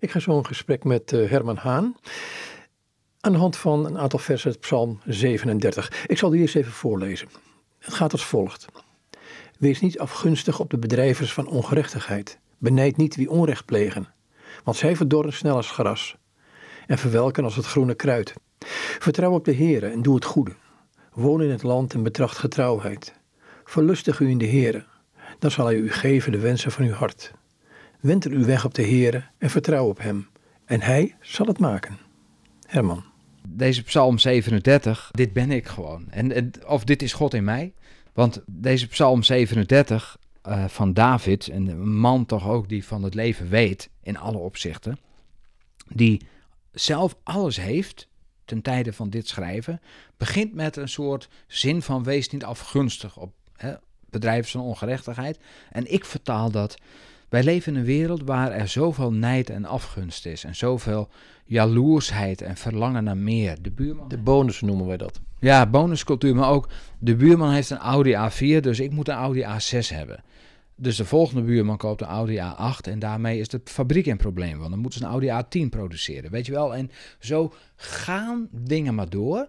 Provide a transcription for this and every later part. Ik ga zo een gesprek met Herman Haan aan de hand van een aantal versen uit Psalm 37. Ik zal die eerst even voorlezen. Het gaat als volgt. Wees niet afgunstig op de bedrijvers van ongerechtigheid. Benijd niet wie onrecht plegen, want zij verdorren snel als gras en verwelken als het groene kruid. Vertrouw op de Heere en doe het goede. Woon in het land en betracht getrouwheid. Verlustig u in de Heere, dan zal hij u geven de wensen van uw hart. Wend er uw weg op de Heere en vertrouw op hem, en hij zal het maken. Herman. Deze Psalm 37, dit ben ik gewoon. Of dit is God in mij. Want deze Psalm 37 van David, een man toch ook die van het leven weet in alle opzichten, die zelf alles heeft ten tijde van dit schrijven, begint met een soort zin van wees niet afgunstig op bedrijven van ongerechtigheid. En ik vertaal dat. Wij leven in een wereld waar er zoveel nijd en afgunst is en zoveel jaloersheid en verlangen naar meer. De buurman. De bonus noemen wij dat. Ja, bonuscultuur, maar ook de buurman heeft een Audi A4, dus ik moet een Audi A6 hebben. Dus de volgende buurman koopt een Audi A8 en daarmee is de fabriek in probleem, want dan moeten ze een Audi A10 produceren, weet je wel. En zo gaan dingen maar door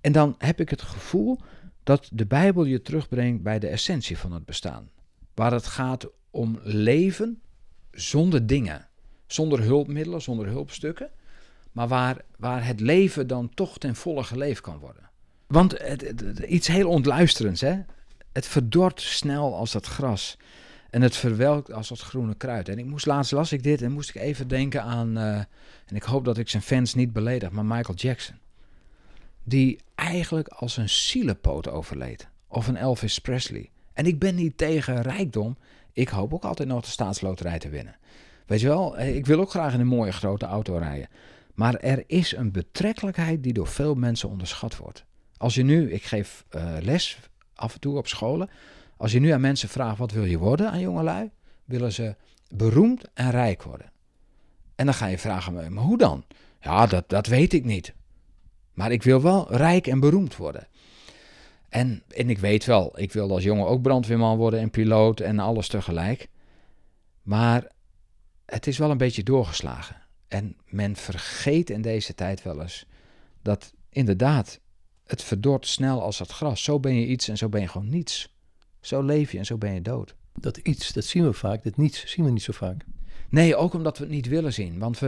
en dan heb ik het gevoel dat de Bijbel je terugbrengt bij de essentie van het bestaan. Waar het gaat om leven zonder dingen, zonder hulpmiddelen, zonder hulpstukken, maar waar het leven dan toch ten volle geleefd kan worden. Want iets heel ontluisterends, hè? Het verdort snel als dat gras en het verwelkt als dat groene kruid. En ik las ik dit en moest ik even denken aan, en ik hoop dat ik zijn fans niet beledig, maar Michael Jackson. Die eigenlijk als een zielepoot overleed, of een Elvis Presley. En ik ben niet tegen rijkdom. Ik hoop ook altijd nog de staatsloterij te winnen. Weet je wel, ik wil ook graag in een mooie grote auto rijden. Maar er is een betrekkelijkheid die door veel mensen onderschat wordt. Als je nu, ik geef les af en toe op scholen. Als je nu aan mensen vraagt wat wil je worden aan jongelui, willen ze beroemd en rijk worden. En dan ga je vragen, maar hoe dan? Ja, dat weet ik niet. Maar ik wil wel rijk en beroemd worden. En ik weet wel, ik wilde als jongen ook brandweerman worden en piloot en alles tegelijk. Maar het is wel een beetje doorgeslagen. En men vergeet in deze tijd wel eens dat inderdaad het verdort snel als het gras. Zo ben je iets en zo ben je gewoon niets. Zo leef je en zo ben je dood. Dat iets, dat zien we vaak. Dat niets zien we niet zo vaak. Nee, ook omdat we het niet willen zien. Want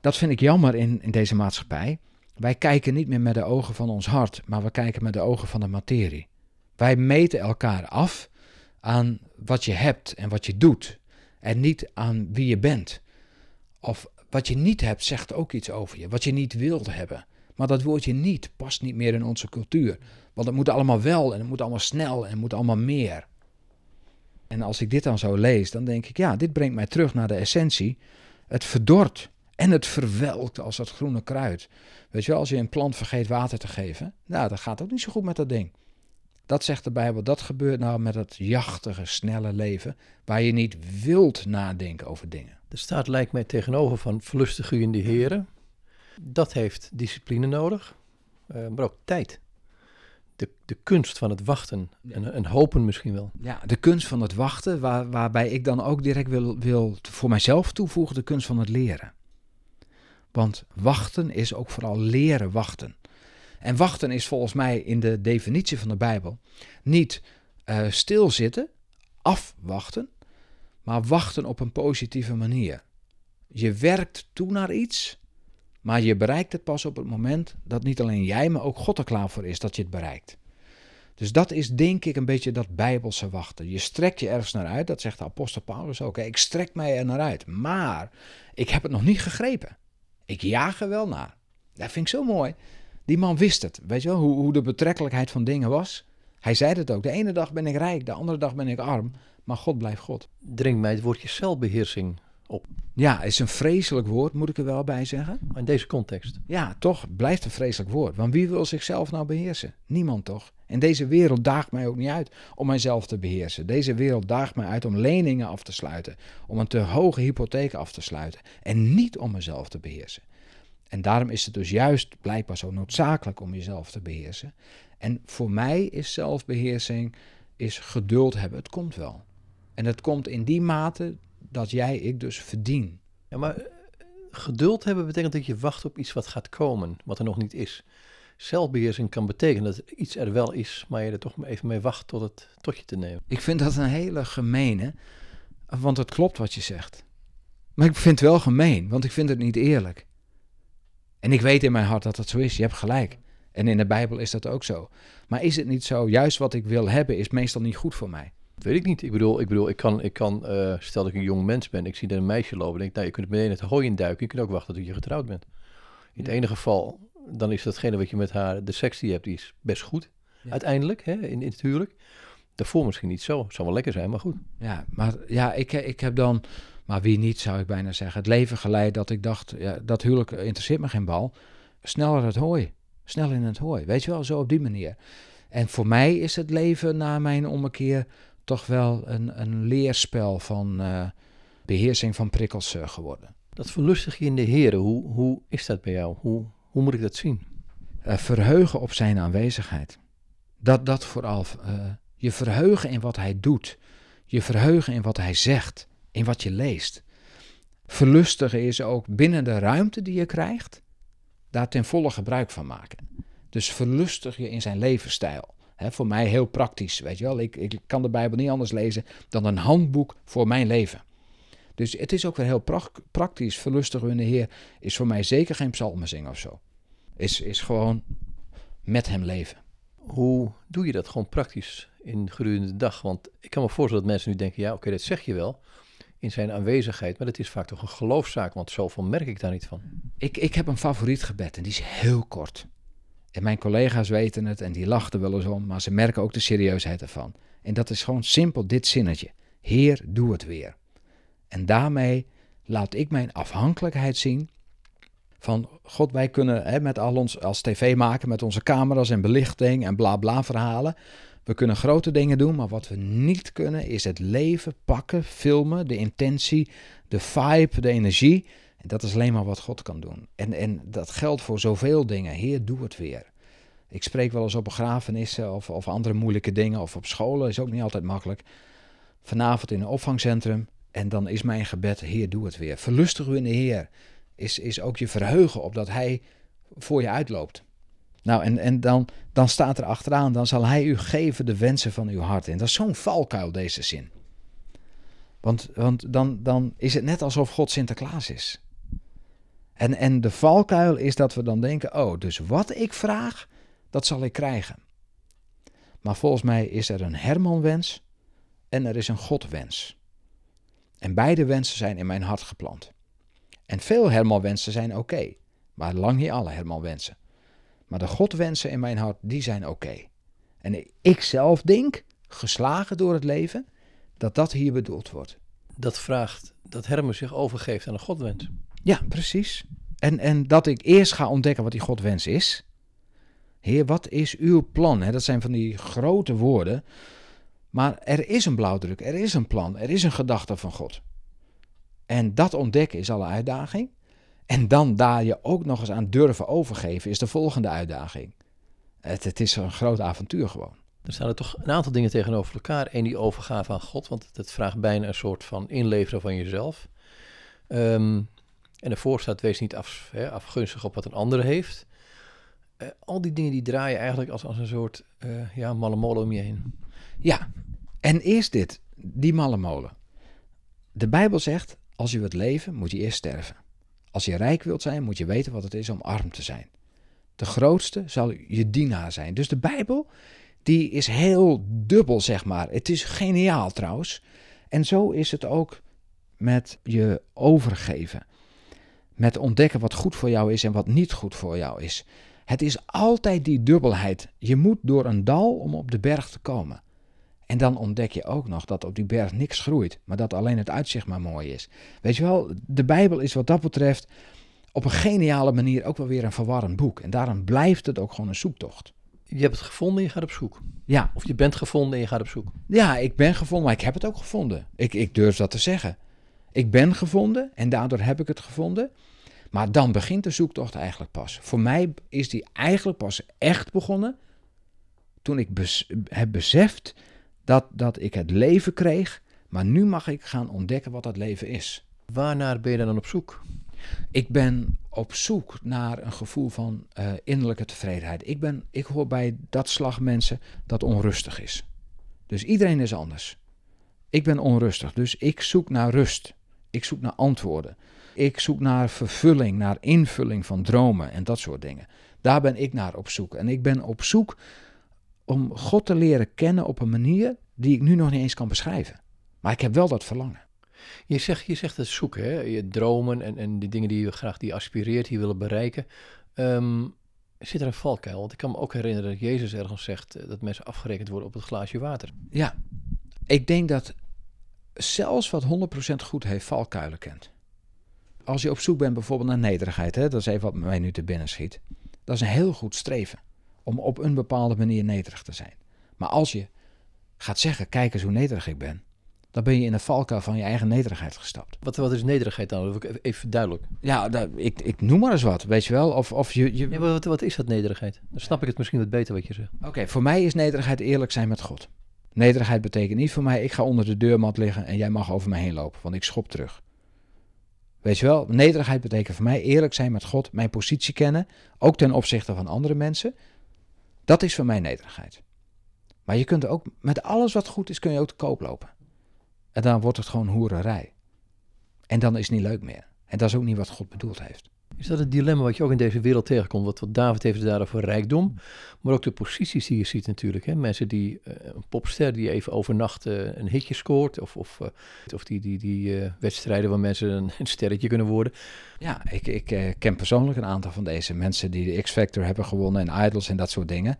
dat vind ik jammer in deze maatschappij. Wij kijken niet meer met de ogen van ons hart, maar we kijken met de ogen van de materie. Wij meten elkaar af aan wat je hebt en wat je doet. En niet aan wie je bent. Of wat je niet hebt, zegt ook iets over je. Wat je niet wilt hebben. Maar dat woordje niet past niet meer in onze cultuur. Want het moet allemaal wel en het moet allemaal snel en het moet allemaal meer. En als ik dit dan zo lees, dan denk ik, ja, dit brengt mij terug naar de essentie. Het verdort. En het verwelkt als dat groene kruid. Weet je wel, als je een plant vergeet water te geven, nou, dat gaat ook niet zo goed met dat ding. Dat zegt de Bijbel, dat gebeurt nou met dat jachtige, snelle leven, waar je niet wilt nadenken over dingen. Er staat, lijkt mij, tegenover van verlustig u in de Heere. Dat heeft discipline nodig, maar ook tijd. De kunst van het wachten en hopen misschien wel. Ja, de kunst van het wachten, waarbij ik dan ook direct wil voor mijzelf toevoegen, de kunst van het leren. Want wachten is ook vooral leren wachten. En wachten is volgens mij in de definitie van de Bijbel niet stilzitten, afwachten, maar wachten op een positieve manier. Je werkt toe naar iets, maar je bereikt het pas op het moment dat niet alleen jij, maar ook God er klaar voor is dat je het bereikt. Dus dat is denk ik een beetje dat Bijbelse wachten. Je strekt je ergens naar uit, dat zegt de apostel Paulus ook. Hè? Ik strek mij er naar uit, maar ik heb het nog niet gegrepen. Ik jaag er wel naar. Dat vind ik zo mooi. Die man wist het. Weet je wel, hoe de betrekkelijkheid van dingen was. Hij zei het ook. De ene dag ben ik rijk, de andere dag ben ik arm. Maar God blijft God. Dringt mij het woordje zelfbeheersing op. Ja, is een vreselijk woord, moet ik er wel bij zeggen. Maar in deze context. Ja, toch blijft een vreselijk woord. Want wie wil zichzelf nou beheersen? Niemand toch? En deze wereld daagt mij ook niet uit om mijzelf te beheersen. Deze wereld daagt mij uit om leningen af te sluiten. Om een te hoge hypotheek af te sluiten. En niet om mezelf te beheersen. En daarom is het dus juist blijkbaar zo noodzakelijk om jezelf te beheersen. En voor mij is zelfbeheersing is geduld hebben. Het komt wel. En het komt in die mate dat jij ik dus verdien. Ja, maar Geduld hebben betekent dat je wacht op iets wat gaat komen, wat er nog niet is. Zelfbeheersing kan betekenen dat iets er wel is, maar je er toch even mee wacht tot je te nemen. Ik vind dat een hele gemene, want het klopt wat je zegt. Maar ik vind het wel gemeen, want ik vind het niet eerlijk. En ik weet in mijn hart dat dat zo is, je hebt gelijk. En in de Bijbel is dat ook zo. Maar is het niet zo, juist wat ik wil hebben is meestal niet goed voor mij? Weet ik niet. Ik bedoel, ik kan, stel dat ik een jong mens ben, ik zie daar een meisje lopen en denk, nou, je kunt meteen het hooi in duiken, je kunt ook wachten tot je getrouwd bent. In het ene geval, dan is datgene wat je met haar, de seks die je hebt, die is best goed. Ja. Uiteindelijk, hè, in het huwelijk. Daarvoor misschien niet zo. Het zou wel lekker zijn, maar goed. Ja, maar ja, ik heb dan, maar wie niet zou ik bijna zeggen, het leven geleid dat ik dacht, ja, dat huwelijk interesseert me geen bal. Sneller het hooi. Snel in het hooi. Weet je wel, zo op die manier. En voor mij is het leven na mijn ommekeer toch wel een leerspel van beheersing van prikkels geworden. Dat verlustig je in de Heere, hoe is dat bij jou? Hoe moet ik dat zien? Verheugen op zijn aanwezigheid. Dat vooral. Je verheugen in wat hij doet. Je verheugen in wat hij zegt. In wat je leest. Verlustigen is ook binnen de ruimte die je krijgt. Daar ten volle gebruik van maken. Dus verlustig je in zijn levensstijl. He, voor mij heel praktisch, weet je wel. Ik kan de Bijbel niet anders lezen dan een handboek voor mijn leven. Dus het is ook weer heel praktisch. Verlustig in de Heer is voor mij zeker geen psalmen zingen of zo. Is gewoon met hem leven. Hoe doe je dat gewoon praktisch in gedurende de dag? Want ik kan me voorstellen dat mensen nu denken, ja oké, dat zeg je wel. In zijn aanwezigheid, maar dat is vaak toch een geloofszaak, want zoveel merk ik daar niet van. Ik heb een favoriet gebed en die is heel kort. En mijn collega's weten het en die lachten wel eens om, maar ze merken ook de serieusheid ervan. En dat is gewoon simpel dit zinnetje. Heer, doe het weer. En daarmee laat ik mijn afhankelijkheid zien van God, wij kunnen met al ons als tv maken, met onze camera's en belichting en bla bla verhalen. We kunnen grote dingen doen, maar wat we niet kunnen is het leven pakken, filmen, de intentie, de vibe, de energie. En dat is alleen maar wat God kan doen. En dat geldt voor zoveel dingen. Heer, doe het weer. Ik spreek wel eens op begrafenissen of andere moeilijke dingen of op scholen. Is ook niet altijd makkelijk. Vanavond in een opvangcentrum en dan is mijn gebed, Heer, doe het weer. Verlustig u in de Heer is ook je verheugen op dat Hij voor je uitloopt. Nou, en dan staat er achteraan, dan zal hij u geven de wensen van uw hart. En dat is zo'n valkuil, deze zin. Want dan is het net alsof God Sinterklaas is. En de valkuil is dat we dan denken, oh, dus wat ik vraag, dat zal ik krijgen. Maar volgens mij is er een Hermanwens en er is een Godwens. En beide wensen zijn in mijn hart geplant. En veel Hermanwensen zijn oké, maar lang niet alle Hermanwensen. Maar de Godwensen in mijn hart, die zijn oké. En ik zelf denk, geslagen door het leven, dat hier bedoeld wordt. Dat vraagt dat Herman zich overgeeft aan een Godwens. Ja, precies. En dat ik eerst ga ontdekken wat die Godwens is. Heer, wat is uw plan? Dat zijn van die grote woorden. Maar er is een blauwdruk, er is een plan, er is een gedachte van God. En dat ontdekken is al een uitdaging. En dan daar je ook nog eens aan durven overgeven is de volgende uitdaging. Het is een groot avontuur gewoon. Er staan er toch een aantal dingen tegenover elkaar. Eén, die overgave aan God, want dat vraagt bijna een soort van inleveren van jezelf. En daarvoor staat, wees niet afgunstig op wat een ander heeft. Al die dingen die draaien eigenlijk als een soort malle molen om je heen. Ja, en eerst dit, die malle molen. De Bijbel zegt, als je wilt leven, moet je eerst sterven. Als je rijk wilt zijn, moet je weten wat het is om arm te zijn. De grootste zal je dienaar zijn. Dus de Bijbel, die is heel dubbel, zeg maar. Het is geniaal trouwens. En zo is het ook met je overgeven. Met ontdekken wat goed voor jou is en wat niet goed voor jou is. Het is altijd die dubbelheid. Je moet door een dal om op de berg te komen. En dan ontdek je ook nog dat op die berg niks groeit, maar dat alleen het uitzicht maar mooi is. Weet je wel, de Bijbel is wat dat betreft op een geniale manier ook wel weer een verwarrend boek. En daarom blijft het ook gewoon een zoektocht. Je hebt het gevonden en je gaat op zoek. Ja. Of je bent gevonden en je gaat op zoek. Ja, ik ben gevonden, maar ik heb het ook gevonden. Ik durf dat te zeggen. Ik ben gevonden en daardoor heb ik het gevonden. Maar dan begint de zoektocht eigenlijk pas. Voor mij is die eigenlijk pas echt begonnen toen ik heb beseft dat ik het leven kreeg, maar nu mag ik gaan ontdekken wat dat leven is. Waarnaar ben je dan op zoek? Ik ben op zoek naar een gevoel van innerlijke tevredenheid. Ik hoor bij dat slag mensen dat onrustig is. Dus iedereen is anders. Ik ben onrustig, dus ik zoek naar rust. Ik zoek naar antwoorden. Ik zoek naar vervulling, naar invulling van dromen en dat soort dingen. Daar ben ik naar op zoek. En ik ben op zoek om God te leren kennen op een manier die ik nu nog niet eens kan beschrijven. Maar ik heb wel dat verlangen. Je zegt het zoeken, hè? Je dromen en die dingen die je graag aspireert, die je willen bereiken. Zit er een valkuil? Want ik kan me ook herinneren dat Jezus ergens zegt dat mensen afgerekend worden op het glaasje water. Ja, ik denk dat zelfs wat 100% goed heeft valkuilen kent. Als je op zoek bent bijvoorbeeld naar nederigheid, hè? Dat is even wat mij nu te binnen schiet. Dat is een heel goed streven om op een bepaalde manier nederig te zijn. Maar als je gaat zeggen, kijk eens hoe nederig ik ben, dan ben je in de valkuil van je eigen nederigheid gestapt. Wat is nederigheid dan? Even duidelijk. Ja, ik noem maar eens wat, weet je wel. Ja, maar wat is dat nederigheid? Dan snap ik het misschien wat beter wat je zegt. Oké, voor mij is nederigheid eerlijk zijn met God. Nederigheid betekent niet voor mij, ik ga onder de deurmat liggen en jij mag over mij heen lopen, want ik schop terug. Weet je wel, nederigheid betekent voor mij eerlijk zijn met God, mijn positie kennen, ook ten opzichte van andere mensen. Dat is voor mij nederigheid. Maar je kunt ook, met alles wat goed is, kun je ook te koop lopen. En dan wordt het gewoon hoererij. En dan is het niet leuk meer. En dat is ook niet wat God bedoeld heeft. Is dat het dilemma wat je ook in deze wereld tegenkomt? Wat David heeft daarover rijkdom. Maar ook de posities die je ziet natuurlijk. Hè? Mensen die, een popster die even overnacht een hitje scoort. Of die wedstrijden waar mensen een sterretje kunnen worden. Ja, ik ken persoonlijk een aantal van deze mensen die de X-Factor hebben gewonnen en Idols en dat soort dingen.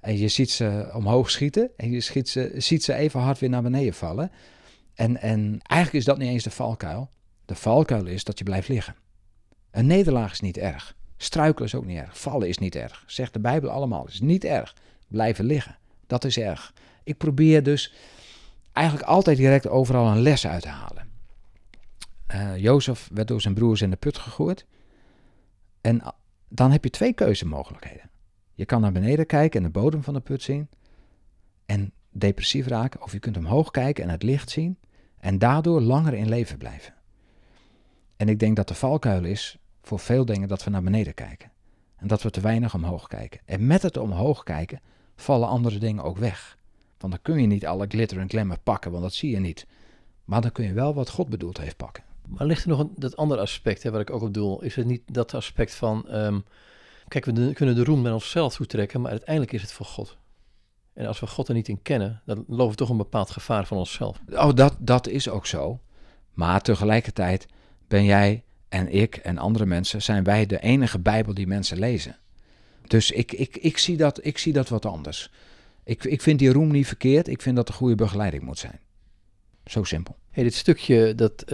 En je ziet ze omhoog schieten en je ziet ze even hard weer naar beneden vallen. En eigenlijk is dat niet eens de valkuil. De valkuil is dat je blijft liggen. Een nederlaag is niet erg. Struikelen is ook niet erg. Vallen is niet erg. Zegt de Bijbel allemaal. Is niet erg. Blijven liggen. Dat is erg. Ik probeer dus eigenlijk altijd direct overal een les uit te halen. Jozef werd door zijn broers in de put gegooid. En dan heb je twee keuzemogelijkheden. Je kan naar beneden kijken en de bodem van de put zien. En depressief raken. Of je kunt omhoog kijken en het licht zien. En daardoor langer in leven blijven. En ik denk dat de valkuil is voor veel dingen dat we naar beneden kijken. En dat we te weinig omhoog kijken. En met het omhoog kijken vallen andere dingen ook weg. Want dan kun je niet alle glitter en glamour pakken, want dat zie je niet. Maar dan kun je wel wat God bedoeld heeft pakken. Maar ligt er nog dat andere aspect, hè, waar ik ook op doel? Is het niet dat aspect van, kijk, we kunnen de roem naar onszelf toetrekken, maar uiteindelijk is het voor God. En als we God er niet in kennen, dan lopen we toch een bepaald gevaar van onszelf. Oh, dat is ook zo. Maar tegelijkertijd ben jij en ik en andere mensen, zijn wij de enige Bijbel die mensen lezen. Dus ik zie dat wat anders. Ik vind die roem niet verkeerd. Ik vind dat er goede begeleiding moet zijn. Zo simpel. Dit stukje dat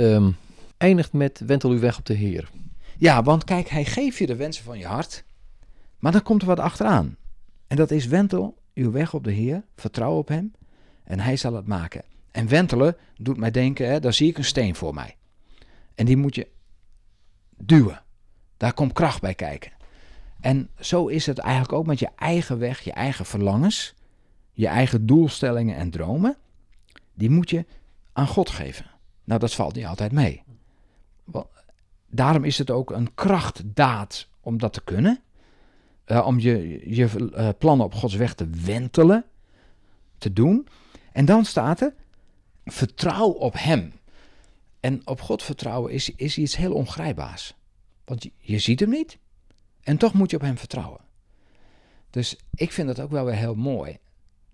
eindigt met wentel uw weg op de Heer. Ja, want kijk, hij geeft je de wensen van je hart. Maar dan komt er wat achteraan. En dat is wentel uw weg op de Heer. Vertrouw op hem. En hij zal het maken. En wentelen doet mij denken, hè, daar zie ik een steen voor mij. En die moet je duwen. Daar komt kracht bij kijken. En zo is het eigenlijk ook met je eigen weg, je eigen verlangens, je eigen doelstellingen en dromen. Die moet je aan God geven. Nou, dat valt niet altijd mee. Daarom is het ook een krachtdaad om dat te kunnen. Om je plannen op Gods weg te wentelen, te doen. En dan staat er, vertrouw op hem. En op God vertrouwen is iets heel ongrijpbaars. Want je ziet hem niet. En toch moet je op hem vertrouwen. Dus ik vind dat ook wel weer heel mooi.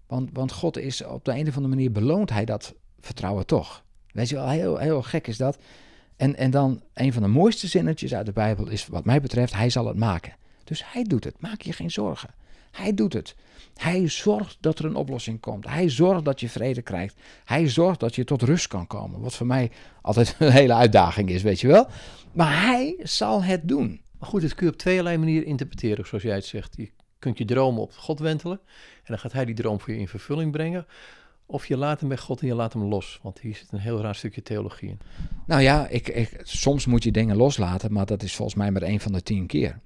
Want God is op de een of andere manier, beloont hij dat vertrouwen toch. Weet je wel, heel, heel gek is dat. En dan een van de mooiste zinnetjes uit de Bijbel is wat mij betreft, hij zal het maken. Dus hij doet het, maak je geen zorgen. Hij doet het. Hij zorgt dat er een oplossing komt. Hij zorgt dat je vrede krijgt. Hij zorgt dat je tot rust kan komen. Wat voor mij altijd een hele uitdaging is, weet je wel. Maar hij zal het doen. Maar goed, dat kun je op tweeërlei manieren interpreteren, zoals jij het zegt. Je kunt je dromen op God wentelen. En dan gaat hij die droom voor je in vervulling brengen. Of je laat hem bij God en je laat hem los. Want hier zit een heel raar stukje theologie in. Nou ja, soms moet je dingen loslaten. Maar dat is volgens mij maar 1 van de 10 keer.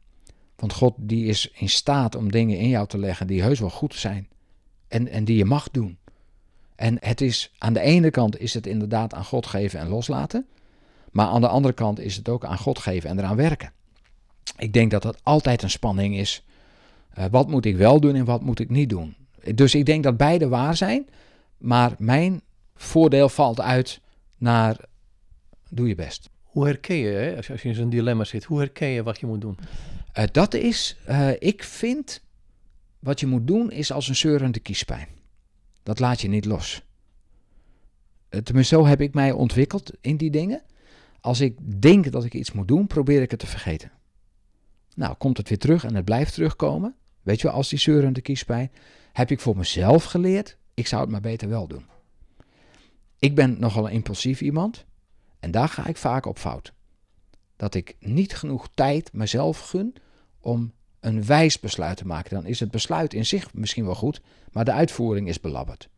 Want God die is in staat om dingen in jou te leggen die heus wel goed zijn. En die je mag doen. En het is aan de ene kant is het inderdaad aan God geven en loslaten. Maar aan de andere kant is het ook aan God geven en eraan werken. Ik denk dat dat altijd een spanning is. Wat moet ik wel doen en wat moet ik niet doen? Dus ik denk dat beide waar zijn. Maar mijn voordeel valt uit naar doe je best. Hoe herken je, hè, als je in zo'n dilemma zit, hoe herken je wat je moet doen? Ik vind, wat je moet doen is als een zeurende kiespijn. Dat laat je niet los. Tenminste, zo heb ik mij ontwikkeld in die dingen. Als ik denk dat ik iets moet doen, probeer ik het te vergeten. Nou, komt het weer terug en het blijft terugkomen. Weet je, als die zeurende kiespijn, heb ik voor mezelf geleerd, ik zou het maar beter wel doen. Ik ben nogal een impulsief iemand en daar ga ik vaak op fout. Dat ik niet genoeg tijd mezelf gun om een wijs besluit te maken. Dan is het besluit in zich misschien wel goed, maar de uitvoering is belabberd.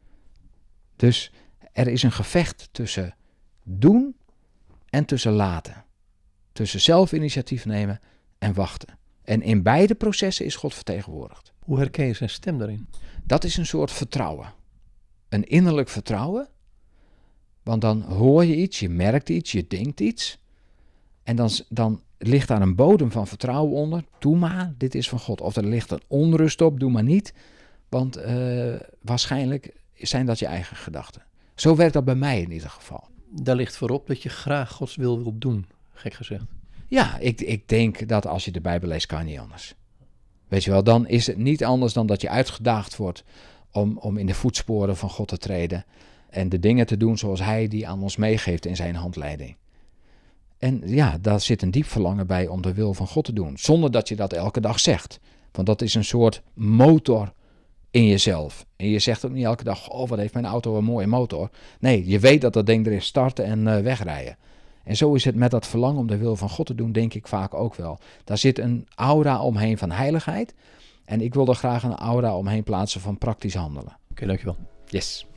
Dus er is een gevecht tussen doen en tussen laten. Tussen zelf initiatief nemen en wachten. En in beide processen is God vertegenwoordigd. Hoe herken je zijn stem daarin? Dat is een soort vertrouwen. Een innerlijk vertrouwen. Want dan hoor je iets, je merkt iets, je denkt iets. En dan ligt daar een bodem van vertrouwen onder. Doe maar, dit is van God. Of er ligt een onrust op, doe maar niet. Want waarschijnlijk zijn dat je eigen gedachten. Zo werkt dat bij mij in ieder geval. Daar ligt voorop dat je graag Gods wil wilt doen, gek gezegd. Ja, ik denk dat als je de Bijbel leest, kan je niet anders. Weet je wel, dan is het niet anders dan dat je uitgedaagd wordt om in de voetsporen van God te treden. En de dingen te doen zoals hij die aan ons meegeeft in zijn handleiding. En ja, daar zit een diep verlangen bij om de wil van God te doen. Zonder dat je dat elke dag zegt. Want dat is een soort motor in jezelf. En je zegt ook niet elke dag, oh wat heeft mijn auto een mooie motor. Nee, je weet dat dat ding er is, starten en wegrijden. En zo is het met dat verlangen om de wil van God te doen, denk ik vaak ook wel. Daar zit een aura omheen van heiligheid. En ik wil er graag een aura omheen plaatsen van praktisch handelen. Oké, dankjewel. Yes.